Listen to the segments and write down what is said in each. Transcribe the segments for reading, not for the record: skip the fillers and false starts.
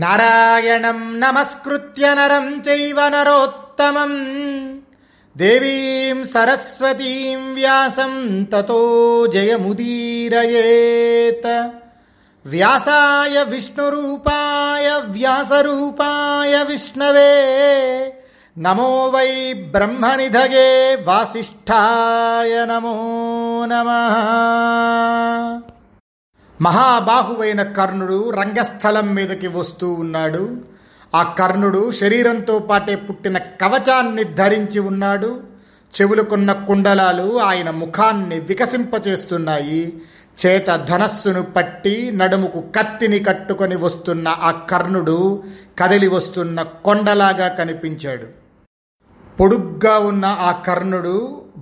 నారాయణం నమస్కృత్య నరం చైవ నరోత్తమం దేవీం సరస్వతీం వ్యాసం తతో జయముదీరయేత. వ్యాసాయ విష్ణురూపాయ వ్యాసరూపాయ విష్ణవే నమో వై బ్రహ్మనిధగే వాసిష్ఠాయ నమో నమః. మహాబాహువైన కర్ణుడు రంగస్థలం మీదకి వస్తూ ఉన్నాడు. ఆ కర్ణుడు శరీరంతో పాటే పుట్టిన కవచాన్ని ధరించి ఉన్నాడు. చెవులకున్న కుండలాలు ఆయన ముఖాన్ని వికసింపచేస్తున్నాయి. చేత ధనస్సును పట్టి నడుముకు కత్తిని కట్టుకొని వస్తున్న ఆ కర్ణుడు కదిలి వస్తున్న కొండలాగా కనిపించాడు. పొడుగ్గా ఉన్న ఆ కర్ణుడు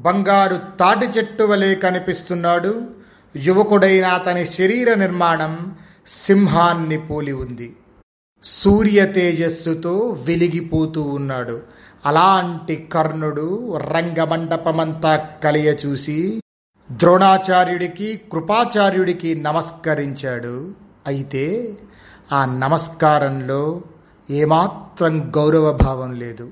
బంగారు తాటి చెట్టు వలె కనిపిస్తున్నాడు. యువకుడైన అతని శరీర నిర్మాణం సింహాన్ని పోలి ఉంది. సూర్య తేజస్సుతో వెలిగిపోతూ ఉన్నాడు. అలాంటి కర్ణుడు రంగమండపమంతా కలియచూసి ద్రోణాచార్యుడికి కృపాచార్యుడికి నమస్కరించాడు. అయితే ఆ నమస్కారంలో ఏమాత్రం గౌరవభావం లేదు.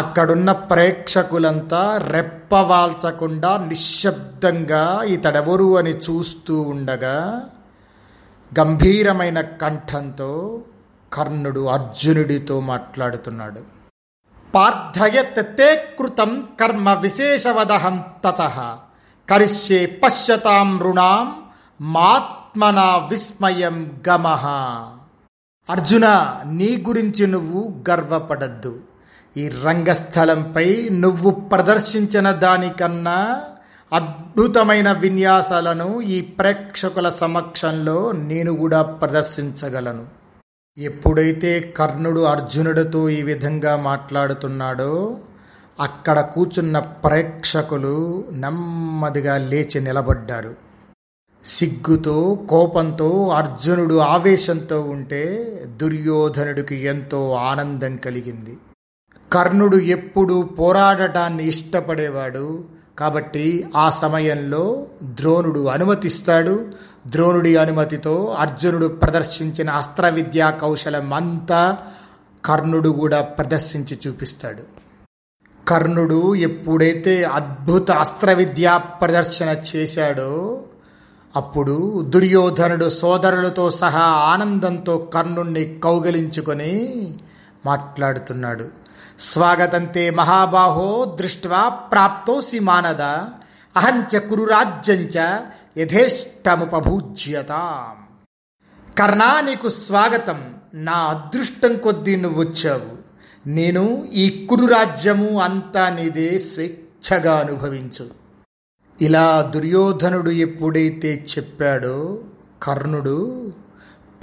అక్కడున్న ప్రేక్షకులంతా రెప్పవాల్చకుండా నిశ్శబ్దంగా ఇతడెవరు అని చూస్తూ ఉండగా గంభీరమైన కంఠంతో కర్ణుడు అర్జునుడితో మాట్లాడుతున్నాడు. పార్థయత్ తే కృతం కర్మ విశేషవదహం తతః కరిష్యే పశ్యతాం ఋణాం మాత్మనా విస్మయం గమః. అర్జున, నీ గురించి నువ్వు గర్వపడద్దు. ఈ రంగస్థలంపై నువ్వు ప్రదర్శించిన దానికన్నా అద్భుతమైన విన్యాసాలను ఈ ప్రేక్షకుల సమక్షంలో నేను కూడా ప్రదర్శించగలను. ఎప్పుడైతే కర్ణుడు అర్జునుడితో ఈ విధంగా మాట్లాడుతున్నాడో అక్కడ కూర్చున్న ప్రేక్షకులు నెమ్మదిగా లేచి నిలబడ్డారు. సిగ్గుతో, కోపంతో, అర్జునుడు ఆవేశంతో ఉంటే దుర్యోధనుడికి ఎంతో ఆనందం కలిగింది. కర్ణుడు ఎప్పుడు పోరాడటాన్ని ఇష్టపడేవాడు కాబట్టి ఆ సమయంలో ద్రోణుడు అనుమతిస్తాడు. ద్రోణుడి అనుమతితో అర్జునుడు ప్రదర్శించిన అస్త్రవిద్యా కౌశలం అంతా కర్ణుడు కూడా ప్రదర్శించి చూపిస్తాడు. కర్ణుడు ఎప్పుడైతే అద్భుత అస్త్రవిద్యా ప్రదర్శన చేశాడో అప్పుడు దుర్యోధనుడు సోదరులతో సహా ఆనందంతో కర్ణుణ్ణి కౌగిలించుకొని మాట్లాడుతున్నాడు. స్వాగతంతే మహాబాహో దృష్ట్వా ప్రాప్తోసి మానద అహంచ కురురాజ్యంచ యథేష్టముపభూజ్యత. కర్ణా, నీకు స్వాగతం. నా అదృష్టం కొద్దీ నువ్వు వచ్చావు. నేను ఈ కురురాజ్యము అంతా నీదే, స్వేచ్ఛగా అనుభవించు. ఇలా దుర్యోధనుడు ఎప్పుడైతే చెప్పాడో కర్ణుడు,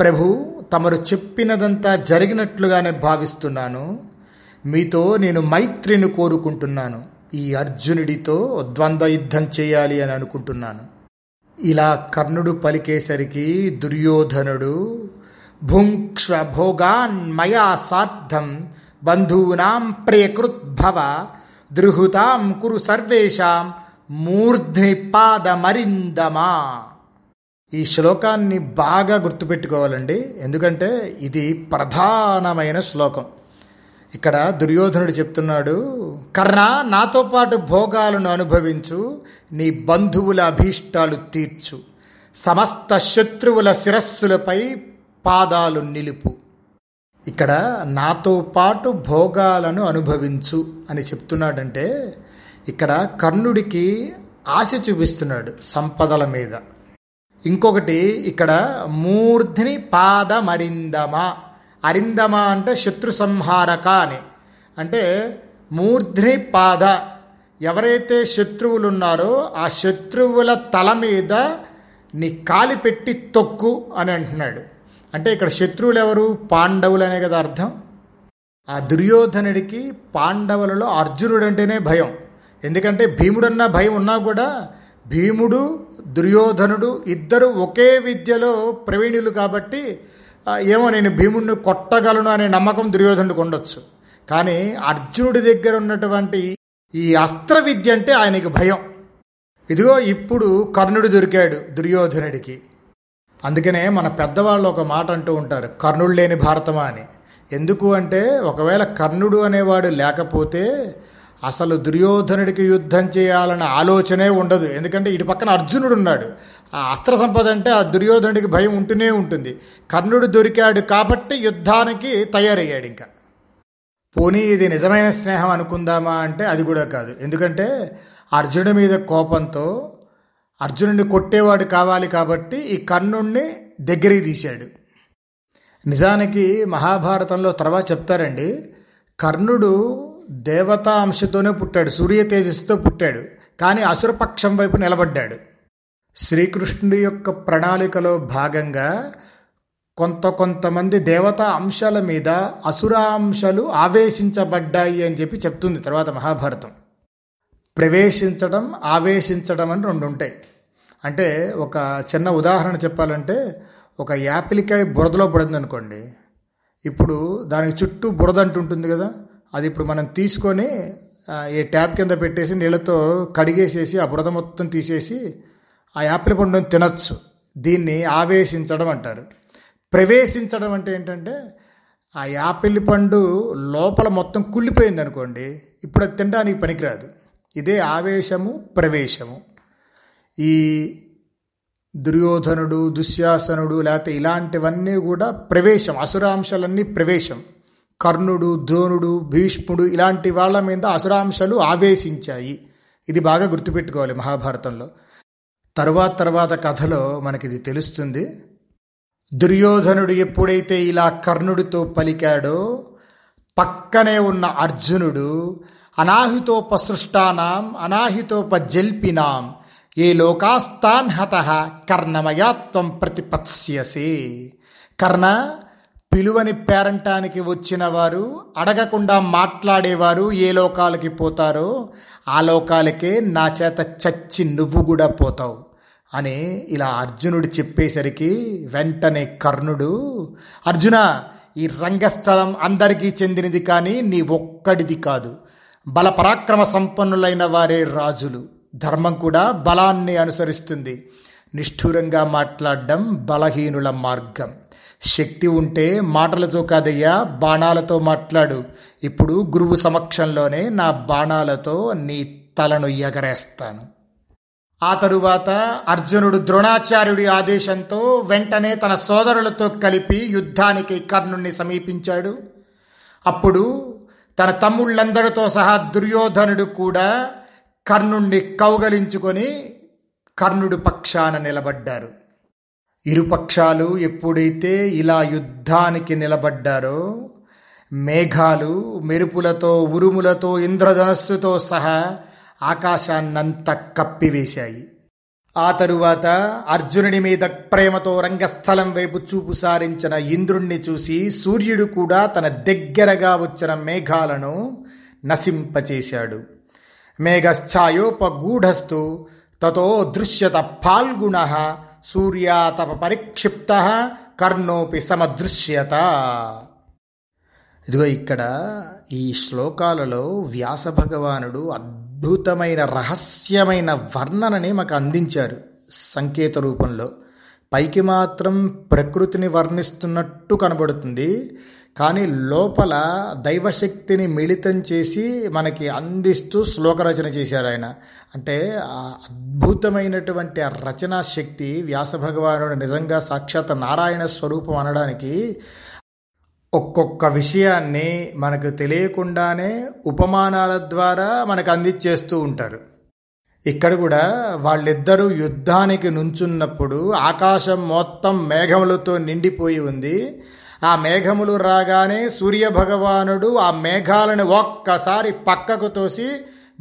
ప్రభు, తమరు చెప్పినదంతా జరిగినట్లుగానే భావిస్తున్నాను. మీతో నేను మైత్రిని కోరుకుంటున్నాను. ఈ అర్జునుడితో ద్వంద్వ యుద్ధం చేయాలి అని అనుకుంటున్నాను. ఇలా కర్ణుడు పలికేసరికి దుర్యోధనుడు భుంక్ష్వ భోగాన్ మయా సార్థం బంధూనాం ప్రియకృద్భవ ద్రుహుతాం కురు సర్వేషాం మూర్ధ్ని పాదమరిందమా. ఈ శ్లోకాన్ని బాగా గుర్తుపెట్టుకోవాలండి. ఎందుకంటే ఇది ప్రధానమైన శ్లోకం. ఇక్కడ దుర్యోధనుడు చెప్తున్నాడు, కర్ణ, నాతో పాటు భోగాలను అనుభవించు, నీ బంధువుల అభీష్టాలు తీర్చు, సమస్త శత్రువుల శిరస్సులపై పాదాలు నిలుపు. ఇక్కడ నాతో పాటు భోగాలను అనుభవించు అని చెప్తున్నాడంటే ఇక్కడ కర్ణుడికి ఆశ చూపిస్తున్నాడు సంపదల మీద. ఇంకొకటి, ఇక్కడ మూర్ధ్ని పాదమరిందమా, అరిందమా అంటే శత్రు సంహారక అని. అంటే మూర్ధ్ని పాద, ఎవరైతే శత్రువులు ఉన్నారో ఆ శత్రువుల తల మీద నీ కాలి పెట్టి తొక్కు అని అంటున్నాడు. అంటే ఇక్కడ శత్రువులు ఎవరు? పాండవులనే కదా అర్థం. ఆ దుర్యోధనుడికి పాండవులలో అర్జునుడు అంటేనే భయం. ఎందుకంటే భీముడన్న భయం ఉన్నా కూడా భీముడు, దుర్యోధనుడు ఇద్దరు ఒకే విద్యలో ప్రవీణులు కాబట్టి ఏమో నేను భీముడిని కొట్టగలను అనే నమ్మకం దుర్యోధనుడికి ఉండొచ్చు. కానీ అర్జునుడి దగ్గర ఉన్నటువంటి ఈ అస్త్ర విద్య అంటే ఆయనకి భయం. ఇదిగో ఇప్పుడు కర్ణుడు దొరికాడు దుర్యోధనుడికి. అందుకనే మన పెద్దవాళ్ళు ఒక మాట అంటూ ఉంటారు, కర్ణుడు లేని భారతమా అని. ఎందుకు అంటే ఒకవేళ కర్ణుడు అనేవాడు లేకపోతే అసలు దుర్యోధనుడికి యుద్ధం చేయాలన్న ఆలోచనే ఉండదు. ఎందుకంటే ఇటు పక్కన అర్జునుడు ఉన్నాడు, ఆ అస్త్ర సంపద అంటే ఆ దుర్యోధనుడికి భయం ఉంటూనే ఉంటుంది. కర్ణుడు దొరికాడు కాబట్టి యుద్ధానికి తయారయ్యాడు. ఇంకా పోనీ ఇది నిజమైన స్నేహం అనుకుందామా అంటే అది కూడా కాదు. ఎందుకంటే అర్జునుడి మీద కోపంతో అర్జునుడిని కొట్టేవాడు కావాలి కాబట్టి ఈ కర్ణుడిని దగ్గరికి తీశాడు. నిజానికి మహాభారతంలో తర్వాత చెప్తారండి, కర్ణుడు దేవతా అంశతోనే పుట్టాడు, సూర్య తేజస్సుతో పుట్టాడు, కానీ అసురపక్షం వైపు నిలబడ్డాడు. శ్రీకృష్ణుడి యొక్క ప్రణాళికలో భాగంగా కొంతమంది దేవతా అంశాల మీద అసురాంశాలు ఆవేశించబడ్డాయి అని చెప్పి చెప్తుంది తర్వాత మహాభారతం. ప్రవేశించడం, ఆవేశించడం అని రెండు ఉంటాయి. అంటే ఒక చిన్న ఉదాహరణ చెప్పాలంటే, ఒక యాపిలికాయ బురదలో పడింది అనుకోండి, ఇప్పుడు దానికి చుట్టూ బురద అంటుంటుంది కదా, అది ఇప్పుడు మనం తీసుకొని ఈ ట్యాప్ కింద పెట్టేసి నీళ్ళతో కడిగేసేసి ఆ బురద మొత్తం తీసేసి ఆ యాపిల్ పండుని తినచ్చు. దీన్ని ఆవేశించడం అంటారు. ప్రవేశించడం అంటే ఏంటంటే, ఆ యాపిల్ పండు లోపల మొత్తం కుళ్ళిపోయింది అనుకోండి, ఇప్పుడు అది తినడానికి పనికిరాదు. ఇదే ఆవేశము, ప్రవేశము. ఈ దుర్యోధనుడు, దుశ్శాసనుడు, లేకపోతే ఇలాంటివన్నీ కూడా ప్రవేశం, అసురాంశాలన్నీ ప్రవేశం. కర్ణుడు, ద్రోణుడు, భీష్ముడు ఇలాంటి వాళ్ళ మీద అసురాంశాలు ఆవేశించాయి. ఇది బాగా గుర్తుపెట్టుకోవాలి మహాభారతంలో. తర్వాత కథలో మనకిది తెలుస్తుంది. దుర్యోధనుడు ఎప్పుడైతే ఇలా కర్ణుడితో పలికాడో, పక్కనే ఉన్న అర్జునుడు అనాహితోపసృష్టానాం అనాహితోపజల్పినాం ఏ లోకాస్తాన్ హతః కర్ణమయాత్వం ప్రతిపత్స్యసి. కర్ణ, పిలువని పేరంటానికి వచ్చిన వారు, అడగకుండా మాట్లాడేవారు ఏ లోకాలకి పోతారో ఆ లోకాలకే నా చేత చచ్చి నువ్వు కూడా పోతావు అని ఇలా అర్జునుడు చెప్పేసరికి వెంటనే కర్ణుడు, అర్జున ఈ రంగస్థలం అందరికీ చెందినది కానీ నీ ఒక్కడిది కాదు, బలపరాక్రమ సంపన్నులైన వారే రాజులు, ధర్మం కూడా బలాన్ని అనుసరిస్తుంది, నిష్ఠూరంగా మాట్లాడడం బలహీనుల మార్గం, శక్తి ఉంటే మాటలతో కాదయ్యా బాణాలతో మాట్లాడు, ఇప్పుడు గురువు సమక్షంలోనే నా బాణాలతో నీ తలను ఎగరేస్తాను. ఆ తరువాత అర్జునుడు ద్రోణాచార్యుడి ఆదేశంతో వెంటనే తన సోదరులతో కలిపి యుద్ధానికి కర్ణుణ్ణి సమీపించాడు. అప్పుడు తన తమ్ముళ్ళందరితో సహా దుర్యోధనుడు కూడా కర్ణుణ్ణి కౌగలించుకొని కర్ణుడు పక్షాన నిలబడ్డారు. ఇరుపక్షాలు ఎప్పుడైతే ఇలా యుద్ధానికి నిలబడ్డారో, మేఘాలు మెరుపులతో, ఉరుములతో, ఇంద్రధనస్సుతో సహా ఆకాశాన్నంతా కప్పివేశాయి. ఆ తరువాత అర్జునుడి మీద ప్రేమతో రంగస్థలం వైపు చూపు సారించిన ఇంద్రుణ్ణి చూసి సూర్యుడు కూడా తన దగ్గరగా వచ్చిన మేఘాలను నశింపచేశాడు. మేఘశ్ఛాయోపగూఢస్తు తతో దృశ్యత ఫాల్గుణః సూర్యాతప పరిక్షిప్తః కర్ణోపి సమదృశ్యత. ఇదిగో ఇక్కడ ఈ శ్లోకాలలో వ్యాస భగవానుడు అద్భుతమైన రహస్యమైన వర్ణనని మాకు అందించారు సంకేత రూపంలో. పైకి మాత్రం ప్రకృతిని వర్ణిస్తున్నట్టు కనబడుతుంది, కానీ లోపల దైవశక్తిని మిళితం చేసి మనకి అందిస్తూ శ్లోకరచన చేశారు ఆయన. అంటే ఆ అద్భుతమైనటువంటి ఆ రచనా శక్తి, వ్యాసభగవానుడు నిజంగా సాక్షాత్ నారాయణ స్వరూపం అనడానికి ఒక్కొక్క విషయాన్ని మనకు తెలియకుండానే ఉపమానాల ద్వారా మనకు అందించేస్తూ ఉంటారు. ఇక్కడ కూడా వాళ్ళిద్దరూ యుద్ధానికి నుంచున్నప్పుడు ఆకాశం మొత్తం మేఘములతో నిండిపోయి ఉంది. ఆ మేఘములు రాగానే సూర్యభగవానుడు ఆ మేఘాలను ఒక్కసారి పక్కకు తోసి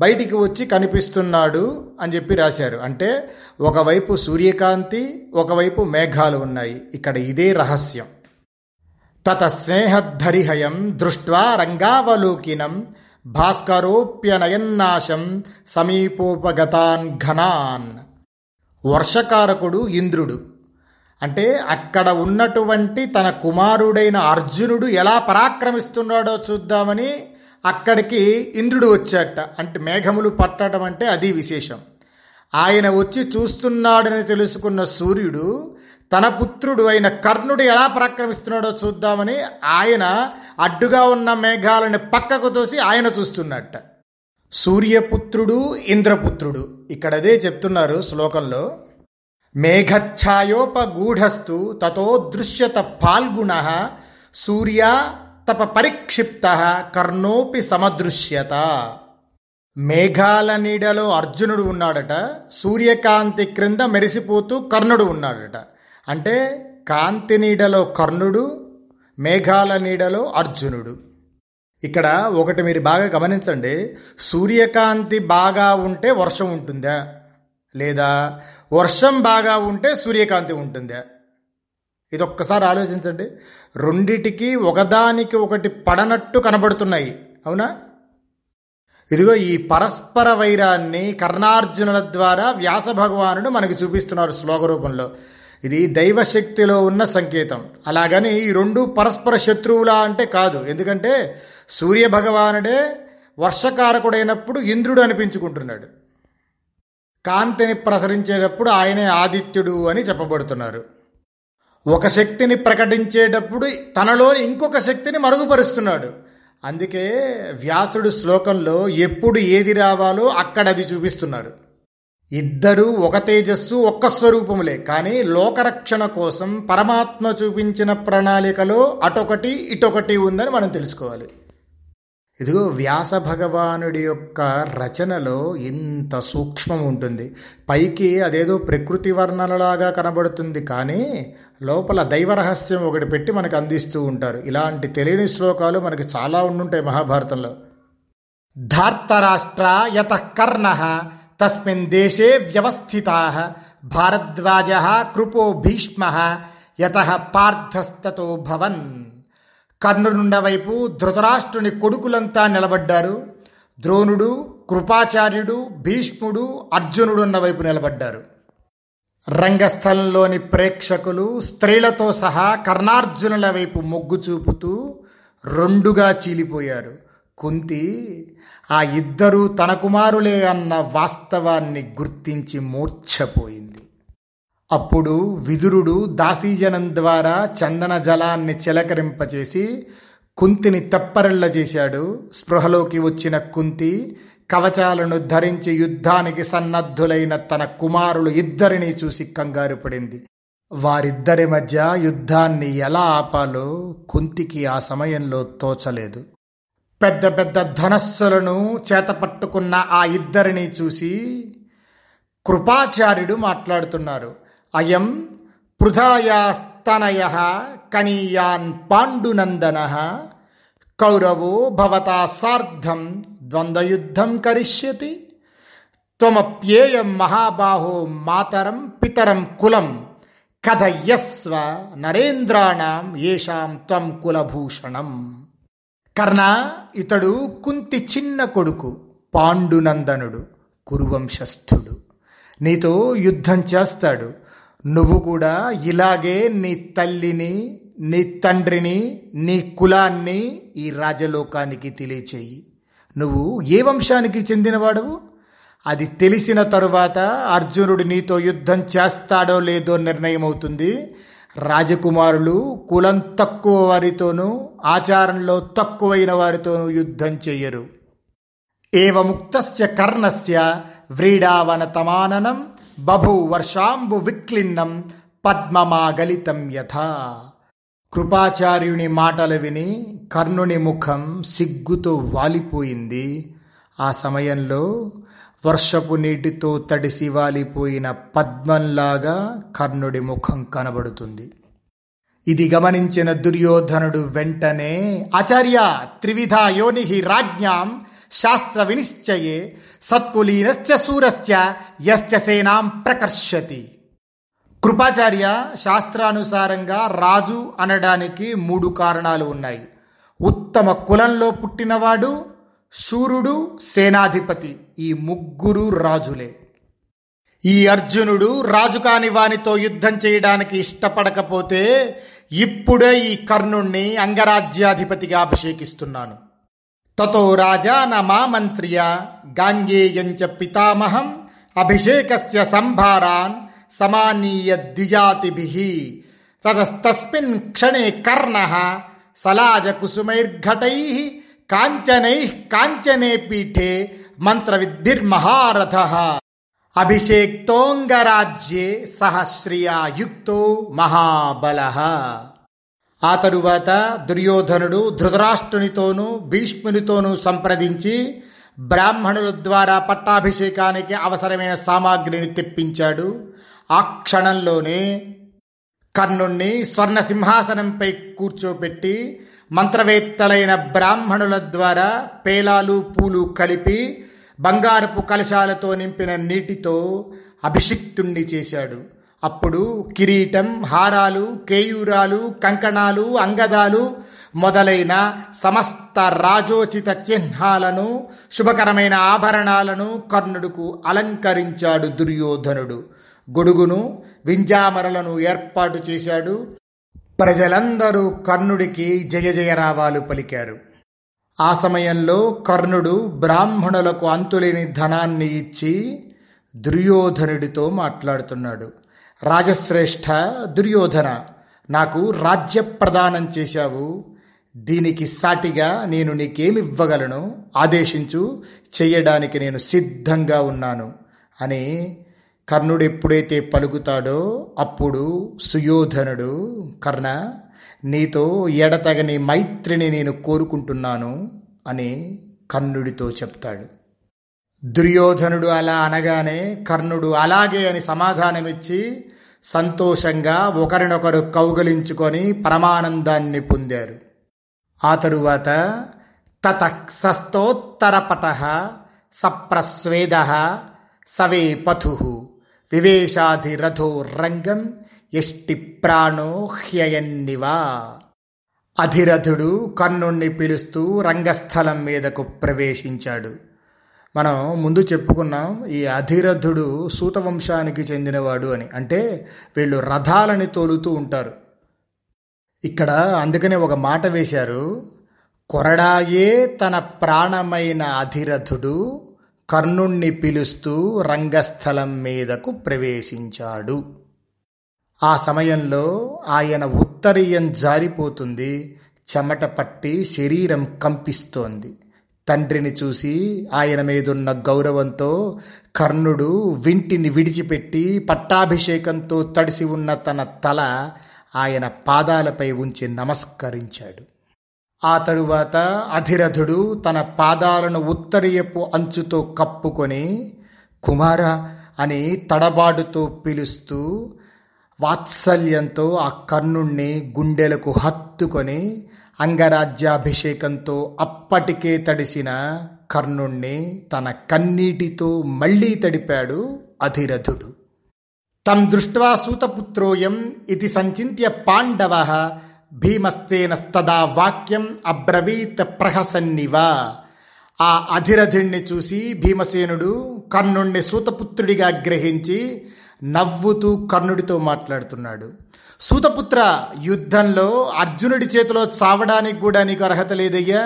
బయటికి వచ్చి కనిపిస్తున్నాడు అని చెప్పి రాశారు. అంటే ఒకవైపు సూర్యకాంతి, ఒకవైపు మేఘాలు ఉన్నాయి. ఇక్కడ ఇదే రహస్యం. తత స్నేహధరిహయం దృష్ట్వా రంగావలోకినం భాస్కరోప్యనయన్నాశం సమీపోపగతాన్ ఘనాన్. వర్షకారకుడు ఇంద్రుడు అంటే అక్కడ ఉన్నటువంటి తన కుమారుడైన అర్జునుడు ఎలా పరాక్రమిస్తున్నాడో చూద్దామని అక్కడికి ఇంద్రుడు వచ్చాట. అంటే మేఘములు పట్టడం అంటే అది విశేషం. ఆయన వచ్చి చూస్తున్నాడని తెలుసుకున్న సూర్యుడు తన పుత్రుడు అయిన కర్ణుడు ఎలా పరాక్రమిస్తున్నాడో చూద్దామని ఆయన అడ్డుగా ఉన్న మేఘాలను పక్కకు తోసి ఆయన చూస్తున్నట్ట. సూర్యపుత్రుడు ఇంద్రపుత్రుడు, ఇక్కడ అదే చెప్తున్నారు శ్లోకంలో. మేఘఛాయోపగూఢస్తు తతో దృశ్యత పాల్గుణః సూర్య తప పరిక్షిప్తః కర్ణోపి సమదృశ్యత. మేఘాల నీడలో అర్జునుడు ఉన్నాడట, సూర్యకాంతి క్రింద మెరిసిపోతూ కర్ణుడు ఉన్నాడట. అంటే కాంతి నీడలో కర్ణుడు, మేఘాల నీడలో అర్జునుడు. ఇక్కడ ఒకటి మీరు బాగా గమనించండి, సూర్యకాంతి బాగా ఉంటే వర్షం ఉంటుందా, లేదా వర్షం బాగా ఉంటే సూర్యకాంతి ఉంటుందా? ఇది ఒక్కసారి ఆలోచించండి. రెండిటికి ఒకదానికి ఒకటి పడనట్టు కనబడుతున్నాయి, అవునా? ఇదిగో ఈ పరస్పర వైరాన్ని కర్ణార్జునుల ద్వారా వ్యాస భగవానుడు మనకు చూపిస్తున్నారు శ్లోక రూపంలో. ఇది దైవశక్తిలో ఉన్న సంకేతం. అలాగని ఈ రెండు పరస్పర శత్రువులా అంటే కాదు. ఎందుకంటే సూర్యభగవానుడే వర్షకారకుడైనప్పుడు ఇంద్రుడు అనిపించుకుంటున్నాడు, కాంతిని ప్రసరించేటప్పుడు ఆయనే ఆదిత్యుడు అని చెప్పబడుతున్నారు. ఒక శక్తిని ప్రకటించేటప్పుడు తనలోని ఇంకొక శక్తిని మరుగుపరుస్తున్నాడు. అందుకే వ్యాసుడు శ్లోకంలో ఎప్పుడు ఏది రావాలో అక్కడ అది చూపిస్తున్నారు. ఇద్దరూ ఒక తేజస్సు, ఒక్క స్వరూపములే. కానీ లోకరక్షణ కోసం పరమాత్మ చూపించిన ప్రణాళికలో అటొకటి ఇటొకటి ఉందని మనం తెలుసుకోవాలి. ఇదిగో వ్యాస భగవానుడి యొక్క రచనలో ఇంత సూక్ష్మం ఉంటుంది. పైకి అదేదో ప్రకృతి వర్ణనలాగా కనబడుతుంది, కానీ లోపల దైవరహస్యం ఒకటి పెట్టి మనకు అందిస్తూ ఉంటారు. ఇలాంటి తెలియని శ్లోకాలు మనకు చాలా ఉండుంటాయి మహాభారతంలో. ధార్తరాష్ట్ర యత కర్ణః తస్మిన్ దేశే వ్యవస్థితాః భారద్వాజః కృపో భీష్మః యతః పార్థస్తతో భవన్. కర్ణునుండవైపు ధృతరాష్ట్రుని కొడుకులంతా నిలబడ్డారు. ద్రోణుడు, కృపాచార్యుడు, భీష్ముడు, అర్జునుడు ఉన్నవైపు నిలబడ్డారు. రంగస్థలంలోని ప్రేక్షకులు స్త్రీలతో సహా కర్ణార్జునుల వైపు మొగ్గు చూపుతూ రెండుగా చీలిపోయారు. కుంతి ఆ ఇద్దరూ తన కుమారులే అన్న వాస్తవాన్ని గుర్తించి మూర్ఛపోయింది. అప్పుడు విదురుడు దాసీజనం ద్వారా చందన జలాన్ని చిలకరింపచేసి కుంతిని తెప్పరిల్ల చేశాడు. స్పృహలోకి వచ్చిన కుంతి కవచాలను ధరించి యుద్ధానికి సన్నద్ధులైన తన కుమారులు ఇద్దరినీ చూసి కంగారు పడింది. వారిద్దరి మధ్య యుద్ధాన్ని ఎలా ఆపాలో కుంతికి ఆ సమయంలో తోచలేదు. పెద్ద పెద్ద ధనస్సులను చేతపట్టుకున్న ఆ ఇద్దరినీ చూసి కృపాచార్యుడు మాట్లాడుతున్నారు. అయం పృథాయాస్తనయ కనీయాన్ పాండునందన కౌరవో భవతా సార్ధం ద్వంద్వయుద్ధం కరిష్యతి త్వమప్యేయం మహాబాహో మాతరం పితరం కులం కథయస్వ నరేంద్రాణం యేషాం త్వం కులభూషణం. కర్ణ, ఇతడు కుంతి చిన్న కొడుకు, పాండునందనుడు, కురువంశస్థుడు. నీతో యుద్ధం చేస్తాడు. నువ్వు కూడా ఇలాగే నీ తల్లిని, నీ తండ్రిని, నీ కులాన్ని ఈ రాజలోకానికి తెలియచేయి. నువ్వు ఏ వంశానికి చెందినవాడవు? అది తెలిసిన తరువాత అర్జునుడు నీతో యుద్ధం చేస్తాడో లేదో నిర్ణయం అవుతుంది. రాజకుమారులు కులం తక్కువ వారితోనూ, ఆచారంలో తక్కువైన వారితోనూ యుద్ధం చేయరు. ఏవముక్తస్య కర్ణస్య వ్రీడావనతమాననం బభూ వర్షాంబు విక్లిన్నం పద్మమాగలితం యథా. కృపాచార్యుని మాటలు విని కర్ణుని ముఖం సిగ్గుతో వాలిపోయింది. ఆ సమయంలో వర్షపు నీటితో తడిసి వాలిపోయిన పద్మంలాగా కర్ణుడి ముఖం కనబడుతుంది. ఇది గమనించిన దుర్యోధనుడు వెంటనే ఆచార్య త్రివిధ యోనిహి రాజ్ఞాం శాస్త్ర వినిశ్చయే సత్కులీనశ్చ సూరస్య యశ్చ సేనాం ప్రకర్షతి. కృపాచార్య, శాస్త్రానుసారంగా రాజు అనడానికి 3 కారణాలు ఉన్నాయి. ఉత్తమ కులంలో పుట్టినవాడు, శూరుడు, సేనాధిపతి. ఈ 3 రాజులే. ఈ అర్జునుడు రాజు కాని వానితో యుద్ధం చేయడానికి ఇష్టపడకపోతే ఇప్పుడే ఈ కర్ణుణ్ణి అంగరాజ్యాధిపతిగా అభిషేకిస్తున్నాను. తతో రాజాన మామంత్ర్య గాంగేయంచ పితామహం అభిషేకస్య సంభారాన్ సమానీయ ద్విజాతిభిః తదస్తస్మిన్ క్షణే కర్ణః సలాజకుసుమైర్ఘటైః కాంచనైః కాంచనే పీఠే మంత్రవిద్భిర్మహారథః అభిషేక్తోంగరాజ్యే సహశ్రియా యుక్తో మహాబలః. ఆ తరువాత దుర్యోధనుడు ధృతరాష్ట్రునితోనూ భీష్మునితోనూ సంప్రదించి బ్రాహ్మణుల ద్వారా పట్టాభిషేకానికి అవసరమైన సామాగ్రిని తెప్పించాడు. ఆ క్షణంలోనే కర్ణుణ్ణి స్వర్ణ సింహాసనంపై కూర్చోబెట్టి మంత్రవేత్తలైన బ్రాహ్మణుల ద్వారా పేలాలు పూలు కలిపి బంగారపు కలశాలతో నింపిన నీటితో అభిషిక్తుణ్ణి చేశాడు. అప్పుడు కిరీటం, హారాలు, కేయూరాలు, కంకణాలు, అంగదాలు మొదలైన సమస్త రాజోచిత చిహ్నాలను, శుభకరమైన ఆభరణాలను కర్ణుడుకు అలంకరించాడు దుర్యోధనుడు. గొడుగును, వింజామరలను ఏర్పాటు చేశాడు. ప్రజలందరూ కర్ణుడికి జయ జయ రావాలు పలికారు. ఆ సమయంలో కర్ణుడు బ్రాహ్మణులకు అంతులేని ధనాన్ని ఇచ్చి దుర్యోధనుడితో మాట్లాడుతున్నాడు. రాజశ్రేష్ఠ దుర్యోధన, నాకు రాజ్య ప్రదానం చేశావు, దీనికి సాటిగా నేను నీకేమివ్వగలను, ఆదేశించు, చేయడానికి నేను సిద్ధంగా ఉన్నాను అని కర్ణుడు ఎప్పుడైతే పలుకుతాడో అప్పుడు సుయోధనుడు, కర్ణ, నీతో ఎడతగని మైత్రిని నేను కోరుకుంటున్నాను అని కర్ణుడితో చెప్తాడు. దుర్యోధనుడు అలా అనగానే కర్ణుడు అలాగే అని సమాధానమిచ్చి సంతోషంగా ఒకరినొకరు కౌగలించుకొని పరమానందాన్ని పొందారు. ఆ తరువాత తతఃసస్తోత్తరపట సప్రస్వేద సవే పథు వివేశాధిరథో రంగం యష్టి ప్రాణో హ్యయన్నివా. అధిరథుడు కర్ణుణ్ణి పిలుస్తూ రంగస్థలం మీదకు ప్రవేశించాడు. మనం ముందు చెప్పుకున్నాం ఈ అధిరథుడు సూతవంశానికి చెందినవాడు అని. అంటే వీళ్ళు రథాలని తోలుతూ ఉంటారు. ఇక్కడ అందుకనే ఒక మాట వేశారు, కొరడాయే తన ప్రాణమైన అధిరథుడు కర్ణుణ్ణి పిలుస్తూ రంగస్థలం మీదకు ప్రవేశించాడు. ఆ సమయంలో ఆయన ఉత్తరీయం జారిపోతుంది, చెమట పట్టి శరీరం కంపిస్తోంది. తండ్రిని చూసి ఆయన మీదున్న గౌరవంతో కర్ణుడు వింటిని విడిచిపెట్టి పట్టాభిషేకంతో తడిసి ఉన్న తన తల ఆయన పాదాలపై ఉంచి నమస్కరించాడు. ఆ తరువాత అధిరథుడు తన పాదాలను ఉత్తరీయపు అంచుతో కప్పుకొని కుమార అని తడబాటుతో పిలుస్తూ వాత్సల్యంతో ఆ కర్ణుణ్ణి గుండెలకు హత్తుకొని అంగరాజ్యాభిషేకంతో అప్పటికే తడిసిన కర్ణుణ్ణి తన కన్నీటితో మళ్లీ తడిపాడు అధిరథుడు. తం దృష్ట్వా సూతపుత్రోయం ఇతి సంచింత్య పాండవః భీమస్తేనస్తదా వాక్యం అబ్రవీత్ ప్రహసన్నివ. ఆ అధిరథుణ్ణి చూసి భీమసేనుడు కర్ణుణ్ణి సూతపుత్రుడిగా గ్రహించి నవ్వుతూ కర్ణుడితో మాట్లాడుతున్నాడు. సూతపుత్ర, యుద్ధంలో అర్జునుడి చేతిలో చావడానికి కూడా నీకు అర్హత లేదయ్యా.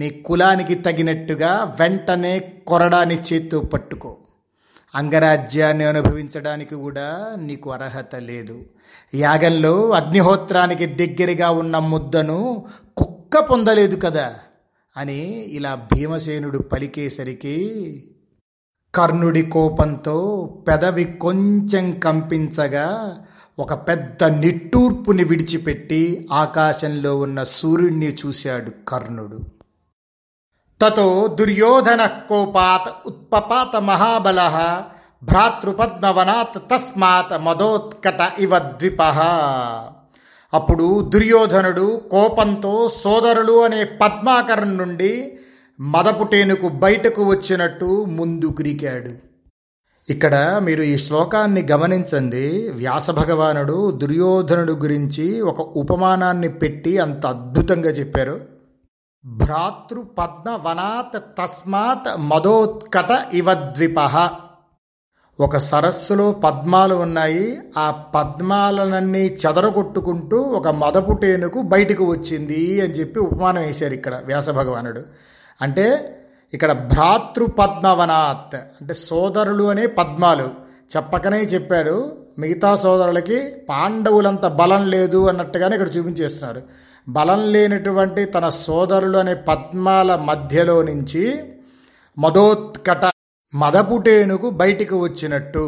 నీ కులానికి తగినట్టుగా వెంటనే కొరడాన్ని చేత్తో పట్టుకో. అంగరాజ్యాన్ని అనుభవించడానికి కూడా నీకు అర్హత లేదు. యాగంలో అగ్నిహోత్రానికి దగ్గరగా ఉన్న ముద్దను కుక్క పొందలేదు కదా అని ఇలా భీమసేనుడు పలికేసరికి కర్ణుడి కోపంతో పెదవి కొంచెం కంపించగా ఒక పెద్ద నిట్టూర్పుని విడిచిపెట్టి ఆకాశంలో ఉన్న సూర్యుణ్ణి చూశాడు కర్ణుడు. తతో దుర్యోధన కోపాత్ ఉత్పపాత మహాబలః భ్రాతృపద్మవనాత్ తస్మాత్ మదోత్కట ఇవ ద్విపః. అప్పుడు దుర్యోధనుడు కోపంతో సోదరులు అనే పద్మాకరం నుండి మదపుటేనుకు బయటకు వచ్చినట్టు ముందుకురికాడు. ఇక్కడ మీరు ఈ శ్లోకాన్ని గమనించండి. వ్యాసభగవానుడు దుర్యోధనుడు గురించి ఒక ఉపమానాన్ని పెట్టి అంత అద్భుతంగా చెప్పారు. భ్రాతృ పద్మ వనాత్ తస్మాత్ మదోత్కట ఇవ ద్విపః. ఒక సరస్సులో పద్మాలు ఉన్నాయి. ఆ పద్మాలనన్నీ చెదరగొట్టుకుంటూ ఒక మదపుటేనుకు బయటకు వచ్చింది అని చెప్పి ఉపమానం వేశారు ఇక్కడ వ్యాసభగవానుడు. అంటే ఇక్కడ భ్రాతృపద్మవనాత్ అంటే సోదరులు అనే పద్మాలు, చెప్పకనే చెప్పాడు. మిగతా సోదరులకి పాండవులంత బలం లేదు అన్నట్టుగానే ఇక్కడ చూపించేస్తున్నారు. బలం లేనటువంటి తన సోదరులు అనే పద్మాల మధ్యలో నుంచి మదోత్కట మదపుటేనుకు బయటికి వచ్చినట్టు.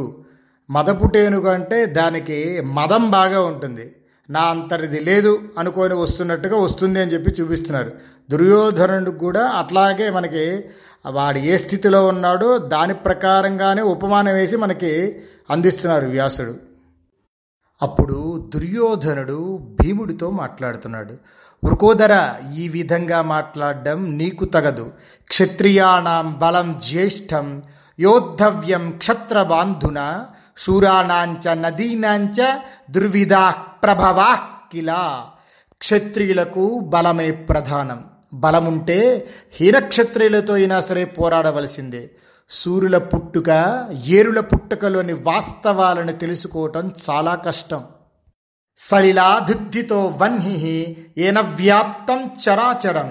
మదపుటేనుకు అంటే దానికి మదం బాగా ఉంటుంది, నా అంతటిది లేదు అనుకొని వస్తున్నట్టుగా వస్తుంది అని చెప్పి చూపిస్తున్నారు. దుర్యోధనుడు కూడా అట్లాగే మనకి వాడు ఏ స్థితిలో ఉన్నాడో దాని ప్రకారంగానే ఉపమానం వేసి మనకి అందిస్తున్నారు వ్యాసుడు. అప్పుడు దుర్యోధనుడు భీముడితో మాట్లాడుతున్నాడు. వృకోదర, ఈ విధంగా మాట్లాడడం నీకు తగదు. క్షత్రియాణం బలం జ్యేష్ఠం యోద్ధవ్యం క్షత్రబాంధున శూరాణాంచ నదీనాంచ దుర్విధా ప్రభవా కిలా. క్షత్రియులకు బలమే ప్రధానం. బలముంటే హీనక్షత్రియులతో అయినా సరే పోరాడవలసిందే. సూర్యుల పుట్టుక, ఏరుల పుట్టుకలోని వాస్తవాలను తెలుసుకోవటం చాలా కష్టం. సలిలాధితో వన్హి ఏన వ్యాప్తం చరాచరం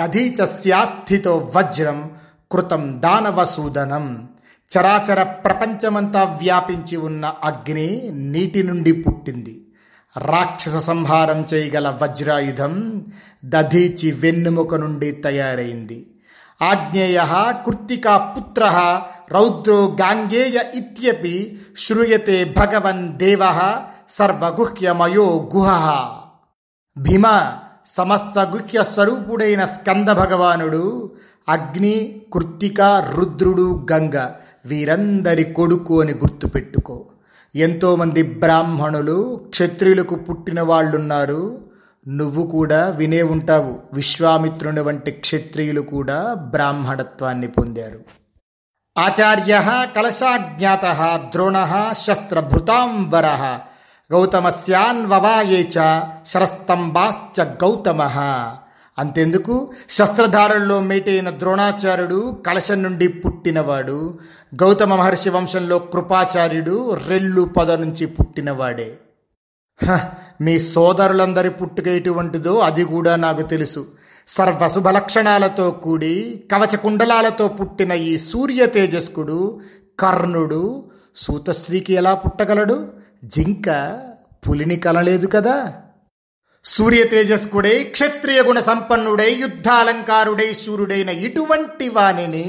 దధీచస్యాస్థితో వజ్రం కృతం దానవసూదనం. చరాచర ప్రపంచమంతా వ్యాపించి ఉన్న అగ్ని నీటి నుండి పుట్టింది. రాక్షస సంహారం చేయగల వజ్రాయుధం దధీచి వెన్నెముక నుండి తయారైంది. ఆజ్ఞేయ కృత్తికా పుత్ర రౌద్రో గాంగేయ ఇత్యపి శ్రూయతే భగవన్ దేవ సర్వగుహ్యమయో గుహ. భీమ, సమస్త గుహ్య స్వరూపుడైన స్కంద భగవానుడు అగ్ని, కృత్తిక, రుద్రుడు, గంగ వీరందరి కొడుకు అని గుర్తుపెట్టుకో. ఎంతోమంది బ్రాహ్మణులు క్షత్రియులకు పుట్టిన వాళ్ళున్నారు. నువ్వు కూడా వినే ఉంటావు, విశ్వామిత్రుని వంటి క్షత్రియులు కూడా బ్రాహ్మణత్వాన్ని పొందారు. ఆచార్య కలశాజ్ఞాత ద్రోణ శస్త్రభృతాంబర గౌతమస్యాన్వవాయే చ శరస్తంభాశ్చ గౌతమ. అంతెందుకు, శస్త్రధారల్లో మేటైన ద్రోణాచార్యుడు కలశం నుండి పుట్టినవాడు. గౌతమ మహర్షి వంశంలో కృపాచార్యుడు రెల్లు పొద నుంచి పుట్టినవాడే. మీ సోదరులందరి పుట్టుక ఎటువంటిదో అది కూడా నాకు తెలుసు. సర్వశుభ లక్షణాలతో కూడి కవచకుండలాలతో పుట్టిన ఈ సూర్య తేజస్కుడు కర్ణుడు సూతశ్రీకి ఎలా పుట్టగలడు? జింక పులిని కలలేదు కదా. సూర్య తేజస్కుడై క్షత్రియ గుణ సంపన్నుడై యుద్ధాలంకారుడై శూరుడైన ఇటువంటి వాణిని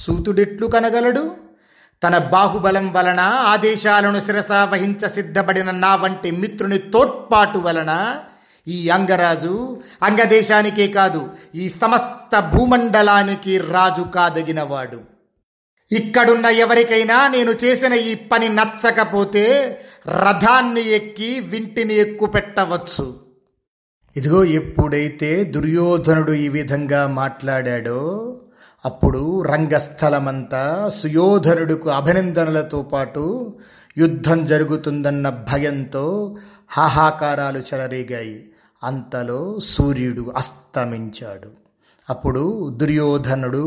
సూతుడెట్లు కనగలడు? తన బాహుబలం వలన, ఆదేశాలను శిరస వహించ సిద్ధపడిన నా వంటి మిత్రుని తోడ్పాటు వలన ఈ అంగరాజు అంగదేశానికే కాదు ఈ సమస్త భూమండలానికి రాజు కాదగినవాడు. ఇక్కడున్న ఎవరికైనా నేను చేసిన ఈ పని నచ్చకపోతే రథాన్ని ఎక్కి వింటిని ఎక్కుపెట్టవచ్చు. ఇదిగో, ఎప్పుడైతే దుర్యోధనుడు ఈ విధంగా మాట్లాడాడో అప్పుడు రంగస్థలమంతా సుయోధనుడికి అభినందనలతో పాటు యుద్ధం జరుగుతుందన్న భయంతో హాహాకారాలు చెలరేగాయి. అంతలో సూర్యుడు అస్తమించాడు. అప్పుడు దుర్యోధనుడు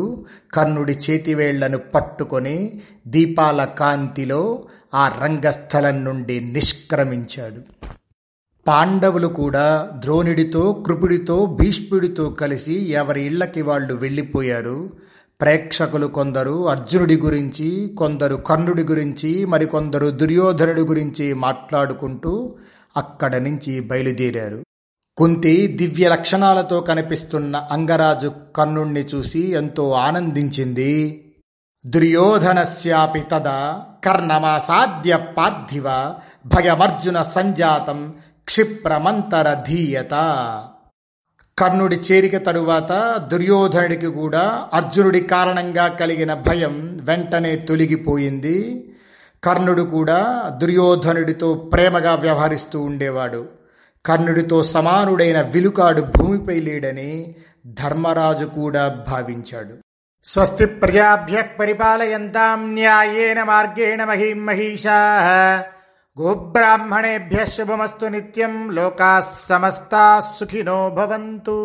కర్ణుడి చేతివేళ్లను పట్టుకొని దీపాల కాంతిలో ఆ రంగస్థలం నుండి నిష్క్రమించాడు. పాండవులు కూడా ద్రోణుడితో, కృపుడితో, భీష్ముడితో కలిసి ఎవరి ఇళ్లకి వాళ్ళు వెళ్ళిపోయారు. ప్రేక్షకులు కొందరు అర్జునుడి గురించి, కొందరు కర్ణుడి గురించి, మరికొందరు దుర్యోధనుడి గురించి మాట్లాడుకుంటూ అక్కడ నుంచి బయలుదేరారు. కుంతి దివ్య లక్షణాలతో కనిపిస్తున్న అంగరాజు కర్ణుణ్ణి చూసి ఎంతో ఆనందించింది. దుర్యోధనస్యాపి తదా కర్ణమాసాద్య పార్థివ భయమర్జున సంజాతం క్షిప్రమంతర ధీయత. కర్ణుడి చేరిక తరువాత దుర్యోధనుడికి కూడా అర్జునుడి కారణంగా కలిగిన భయం వెంటనే తొలగిపోయింది. కర్ణుడు కూడా దుర్యోధనుడితో ప్రేమగా వ్యవహరిస్తూ ఉండేవాడు. కర్ణుడితో సమానుడైన విలుకాడు భూమిపై లేడని ధర్మరాజు కూడా భావించాడు. స్వస్తి ప్రజాభ్యః పరిపాలయంతాం న్యాయేన మార్గేణ మహీం మహీషాః. గోబ్రాహ్మణేభ్యః శుభమస్తు నిత్యం. లోకాః సమస్తాః సుఖినో భవంతు.